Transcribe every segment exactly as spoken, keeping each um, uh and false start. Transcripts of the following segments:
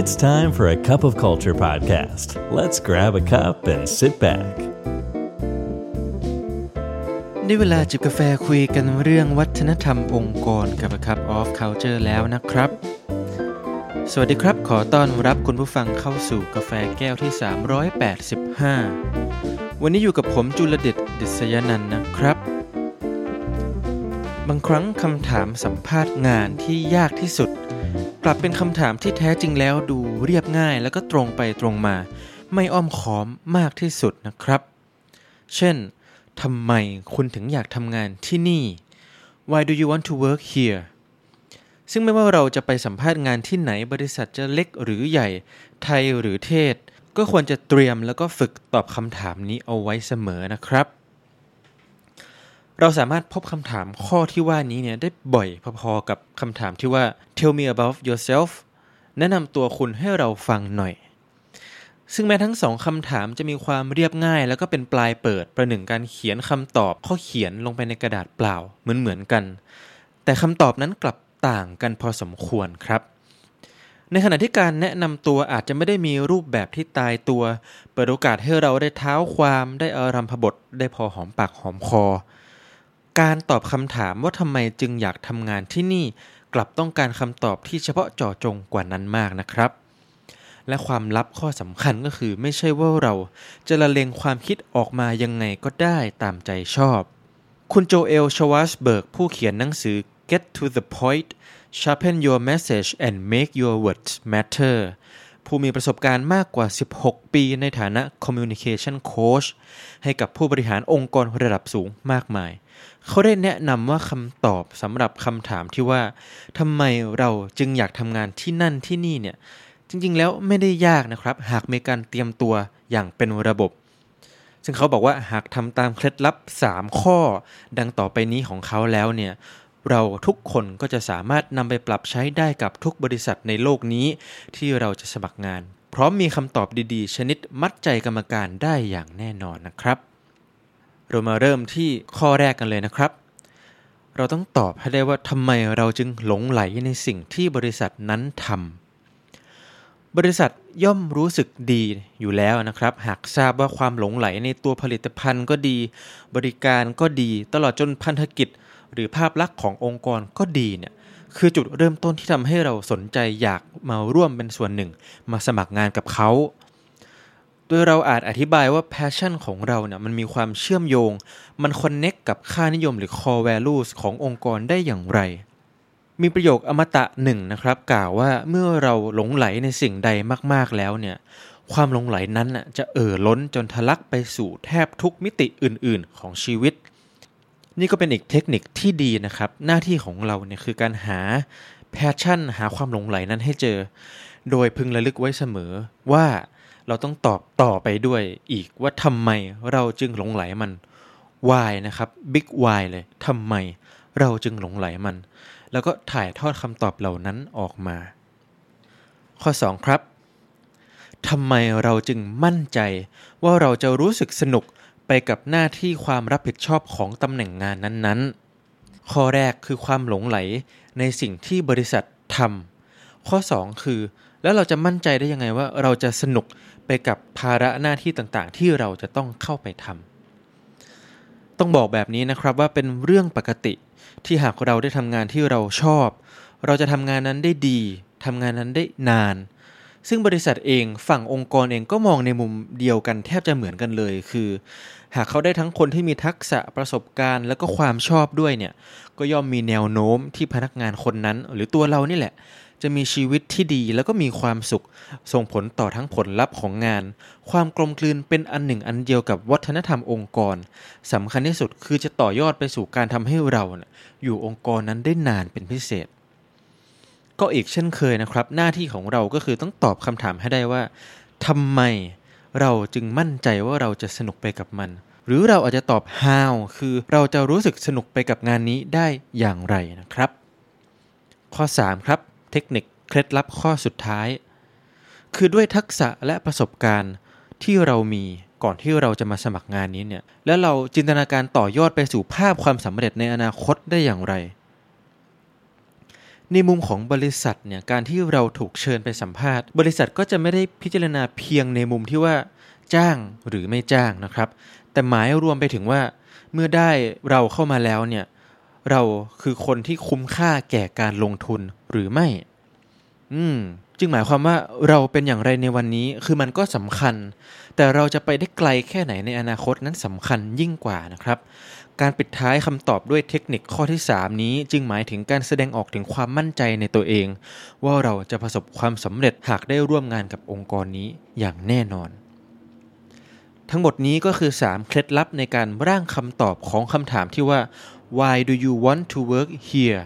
It's time for a cup of culture podcast. Let's grab a cup and sit back. ได้เวลาจิบกาแฟคุยกันเรื่องวัฒนธรรมองค์กรกับ A Cup of Culture แล้วนะครับสวัสดีครับขอต้อนรับคุณผู้ฟังเข้าสู่กาแฟแก้วที่สามร้อยแปดสิบห้าวันนี้อยู่กับผมจุลเดชดิษยนันท์นะครับบางครั้งคำถามสัมภาษณ์งานที่ยากที่สุดกลับเป็นคำถามที่แท้จริงแล้วดูเรียบง่ายแล้วก็ตรงไปตรงมาไม่อ้อมค้อมมากที่สุดนะครับเช่นทำไมคุณถึงอยากทำงานที่นี่ Why do you want to work here ซึ่งไม่ว่าเราจะไปสัมภาษณ์งานที่ไหนบริษัทจะเล็กหรือใหญ่ไทยหรือเทศก็ควรจะเตรียมแล้วก็ฝึกตอบคำถามนี้เอาไว้เสมอนะครับเราสามารถพบคำถามข้อที่ว่านี้เนี่ยได้บ่อยพอๆกับคำถามที่ว่า Tell me about yourself แนะนำตัวคุณให้เราฟังหน่อยซึ่งแม้ทั้งสองคำถามจะมีความเรียบง่ายแล้วก็เป็นปลายเปิดประหนึ่งการเขียนคำตอบข้อเขียนลงไปในกระดาษเปล่าเหมือนๆกันแต่คำตอบนั้นกลับต่างกันพอสมควรครับในขณะที่การแนะนำตัวอาจจะไม่ได้มีรูปแบบที่ตายตัวเปิดโอกาสให้เราได้เท้าความได้อารัมภบทได้พอหอมปากหอมคอการตอบคำถามว่าทำไมจึงอยากทำงานที่นี่กลับต้องการคำตอบที่เฉพาะเจาะจงกว่านั้นมากนะครับและความลับข้อสำคัญก็คือไม่ใช่ว่าเราจะละเลงความคิดออกมายังไงก็ได้ตามใจชอบคุณโจเอล Schwartzberg ผู้เขียนหนังสือ Get to the Point! Sharpen Your Message and Make Your Words Matter ผู้มีประสบการณ์มากกว่า สิบหกปีในฐานะ communication coach ให้กับผู้บริหารองค์กรระดับสูงมากมายเขาได้แนะนำว่าคำตอบสำหรับคำถามที่ว่าทำไมเราจึงอยากทำงานที่นั่นที่นี่เนี่ยจริงๆแล้วไม่ได้ยากนะครับหากมีการเตรียมตัวอย่างเป็นระบบซึ่งเขาบอกว่าหากทำตามเคล็ดลับสามข้อดังต่อไปนี้ของเขาแล้วเนี่ยเราทุกคนก็จะสามารถนำไปปรับใช้ได้กับทุกบริษัทในโลกนี้ที่เราจะสมัครงานพร้อมมีคำตอบดีๆชนิดมัดใจกรรมการได้อย่างแน่นอนนะครับเรามาเริ่มที่ข้อแรกกันเลยนะครับเราต้องตอบให้ได้ว่าทำไมเราจึงหลงไหลในสิ่งที่บริษัทนั้นทำบริษัทย่อมรู้สึกดีอยู่แล้วนะครับหากทราบว่าความหลงไหลในตัวผลิตภัณฑ์ก็ดีบริการก็ดีตลอดจนพันธกิจหรือภาพลักษณ์ขององค์กรก็ดีเนี่ยคือจุดเริ่มต้นที่ทำให้เราสนใจอยากมาร่วมเป็นส่วนหนึ่งมาสมัครงานกับเขาโดยเราอาจอธิบายว่า passion ของเราเนี่ยมันมีความเชื่อมโยงมัน connect กับค่านิยมหรือ core values ขององค์กรได้อย่างไรมีประโยคอมตะหนึ่งนะครับกล่าวว่าเมื่อเราหลงไหลในสิ่งใดมากๆแล้วเนี่ยความหลงไหลนั้นน่ะจะเอ่อล้นจนทะลักไปสู่แทบทุกมิติอื่นๆของชีวิตนี่ก็เป็นอีกเทคนิคที่ดีนะครับหน้าที่ของเราเนี่ยคือการหา passion หาความหลงไหลนั้นให้เจอโดยพึงระลึกไว้เสมอว่าเราต้องตอบต่อไปด้วยอีกว่าทำไมเราจึงหลงไหลมัน Why นะครับ Big Why เลยทำไมเราจึงหลงไหลมันแล้วก็ถ่ายทอดคำตอบเหล่านั้นออกมาข้อสองครับทำไมเราจึงมั่นใจว่าเราจะรู้สึกสนุกไปกับหน้าที่ความรับผิดชอบของตำแหน่งงานนั้นๆข้อแรกคือความหลงไหลในสิ่งที่บริษัททำข้อสองคือแล้วเราจะมั่นใจได้ยังไงว่าเราจะสนุกไปกับภาระหน้าที่ต่างๆที่เราจะต้องเข้าไปทำต้องบอกแบบนี้นะครับว่าเป็นเรื่องปกติที่หากเราได้ทำงานที่เราชอบเราจะทำงานนั้นได้ดีทำงานนั้นได้นานซึ่งบริษัทเองฝั่งองค์กรเองก็มองในมุมเดียวกันแทบจะเหมือนกันเลยคือหากเขาได้ทั้งคนที่มีทักษะประสบการณ์แล้วก็ความชอบด้วยเนี่ยก็ย่อมมีแนวโน้มที่พนักงานคนนั้นหรือตัวเรานี่แหละจะมีชีวิตที่ดีแล้วก็มีความสุขส่งผลต่อทั้งผลลัพธ์ของงานความกลมกลืนเป็นอันหนึ่งอันเดียวกับวัฒนธรรมองค์กรสำคัญที่สุดคือจะต่อยอดไปสู่การทำให้เราอยู่องค์กรนั้นได้นานเป็นพิเศษก็อีกเช่นเคยนะครับหน้าที่ของเราก็คือต้องตอบคำถามให้ได้ว่าทำไมเราจึงมั่นใจว่าเราจะสนุกไปกับมันหรือเราอาจจะตอบ how คือเราจะรู้สึกสนุกไปกับงานนี้ได้อย่างไรนะครับข้อสามครับเทคนิคเคล็ดลับข้อสุดท้ายคือด้วยทักษะและประสบการณ์ที่เรามีก่อนที่เราจะมาสมัครงานนี้เนี่ยและเราจินตนาการต่อยอดไปสู่ภาพความสำเร็จในอนาคตได้อย่างไร ในมุมของบริษัทเนี่ยการที่เราถูกเชิญไปสัมภาษณ์บริษัทก็จะไม่ได้พิจารณาเพียงในมุมที่ว่าจ้างหรือไม่จ้างนะครับแต่หมายรวมไปถึงว่าเมื่อได้เราเข้ามาแล้วเนี่ยเราคือคนที่คุ้มค่าแก่การลงทุนหรือไม่อืมจึงหมายความว่าเราเป็นอย่างไรในวันนี้คือมันก็สำคัญแต่เราจะไปได้ไกลแค่ไหนในอนาคตนั้นสำคัญยิ่งกว่านะครับการปิดท้ายคำตอบด้วยเทคนิคข้อที่สามนี้จึงหมายถึงการแสดงออกถึงความมั่นใจในตัวเองว่าเราจะประสบความสำเร็จหากได้ร่วมงานกับองค์กรนี้อย่างแน่นอนทั้งหมดนี้ก็คือสามเคล็ดลับในการร่างคำตอบของคำถามที่ว่า Why do you want to work here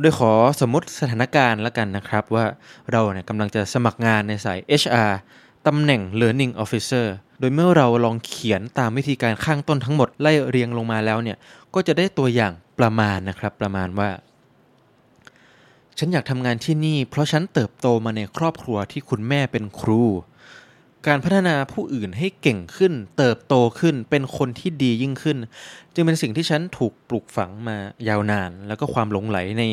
โดยขอสมมติสถานการณ์ละกันนะครับว่าเราเนี่ยกำลังจะสมัครงานในสาย เอช อาร์ ตำแหน่ง Learning Officer โดยเมื่อเราลองเขียนตามวิธีการข้างต้นทั้งหมดไล่เรียงลงมาแล้วเนี่ยก็จะได้ตัวอย่างประมาณนะครับประมาณว่าฉันอยากทำงานที่นี่เพราะฉันเติบโตมาในครอบครัวที่คุณแม่เป็นครูการพัฒนาผู้อื่นให้เก่งขึ้นเติบโตขึ้นเป็นคนที่ดียิ่งขึ้นจึงเป็นสิ่งที่ฉันถูกปลูกฝังมายาวนานแล้วก็ความหลงไหลใน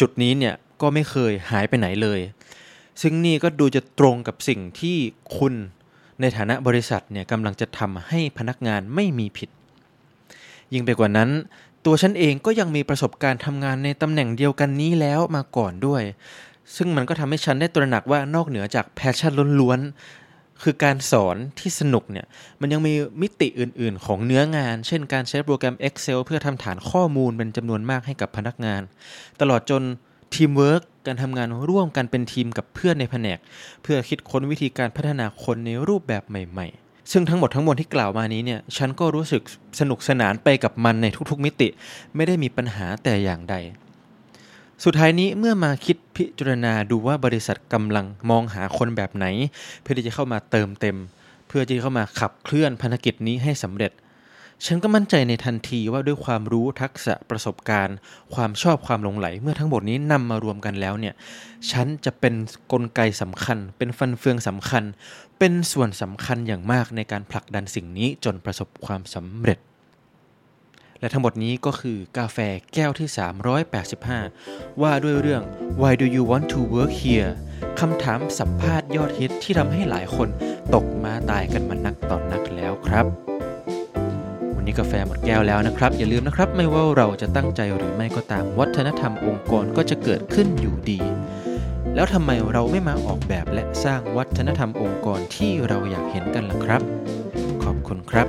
จุดนี้เนี่ยก็ไม่เคยหายไปไหนเลยซึ่งนี่ก็ดูจะตรงกับสิ่งที่คุณในฐานะบริษัทเนี่ยกำลังจะทำให้พนักงานไม่มีผิดยิ่งไปกว่านั้นตัวฉันเองก็ยังมีประสบการณ์ทำงานในตำแหน่งเดียวกันนี้แล้วมาก่อนด้วยซึ่งมันก็ทำให้ฉันได้ตระหนักว่านอกเหนือจากแพชชั่นล้วนคือการสอนที่สนุกเนี่ยมันยังมีมิติอื่นๆของเนื้องานเช่นการใช้โปรแกรม Excel เพื่อทำฐานข้อมูลเป็นจำนวนมากให้กับพนักงานตลอดจนทีมเวิร์คการทำงานร่วมกันเป็นทีมกับเพื่อนในแผนกเพื่อคิดค้นวิธีการพัฒนาคนในรูปแบบใหม่ๆซึ่งทั้งหมดทั้งมวลที่กล่าวมานี้เนี่ยฉันก็รู้สึกสนุกสนานไปกับมันในทุกๆมิติไม่ได้มีปัญหาแต่อย่างใดสุดท้ายนี้เมื่อมาคิดพิจารณาดูว่าบริษัทกำลังมองหาคนแบบไหนเพื่อที่จะเข้ามาเติมเต็มเพื่อที่จะเข้ามาขับเคลื่อนภารกิจนี้ให้สำเร็จฉันก็มั่นใจในทันทีว่าด้วยความรู้ทักษะประสบการณ์ความชอบความหลงไหลเมื่อทั้งหมดนี้นำมารวมกันแล้วเนี่ยฉันจะเป็นกลไกสำคัญเป็นฟันเฟืองสำคัญเป็นส่วนสำคัญอย่างมากในการผลักดันสิ่งนี้จนประสบความสำเร็จและทั้งหมดนี้ก็คือกาแฟแก้วที่สามร้อยแปดสิบห้าว่าด้วยเรื่อง Why do you want to work here คำถามสัมภาษณ์ยอดฮิตที่ทำให้หลายคนตกม้าตายกันมานักต่อนักแล้วครับวันนี้กาแฟหมดแก้วแล้วนะครับอย่าลืมนะครับไม่ว่าเราจะตั้งใจหรือไม่ก็ตามวัฒนธรรมองค์กรก็จะเกิดขึ้นอยู่ดีแล้วทำไมเราไม่มาออกแบบและสร้างวัฒนธรรมองค์กรที่เราอยากเห็นกันล่ะครับขอบคุณครับ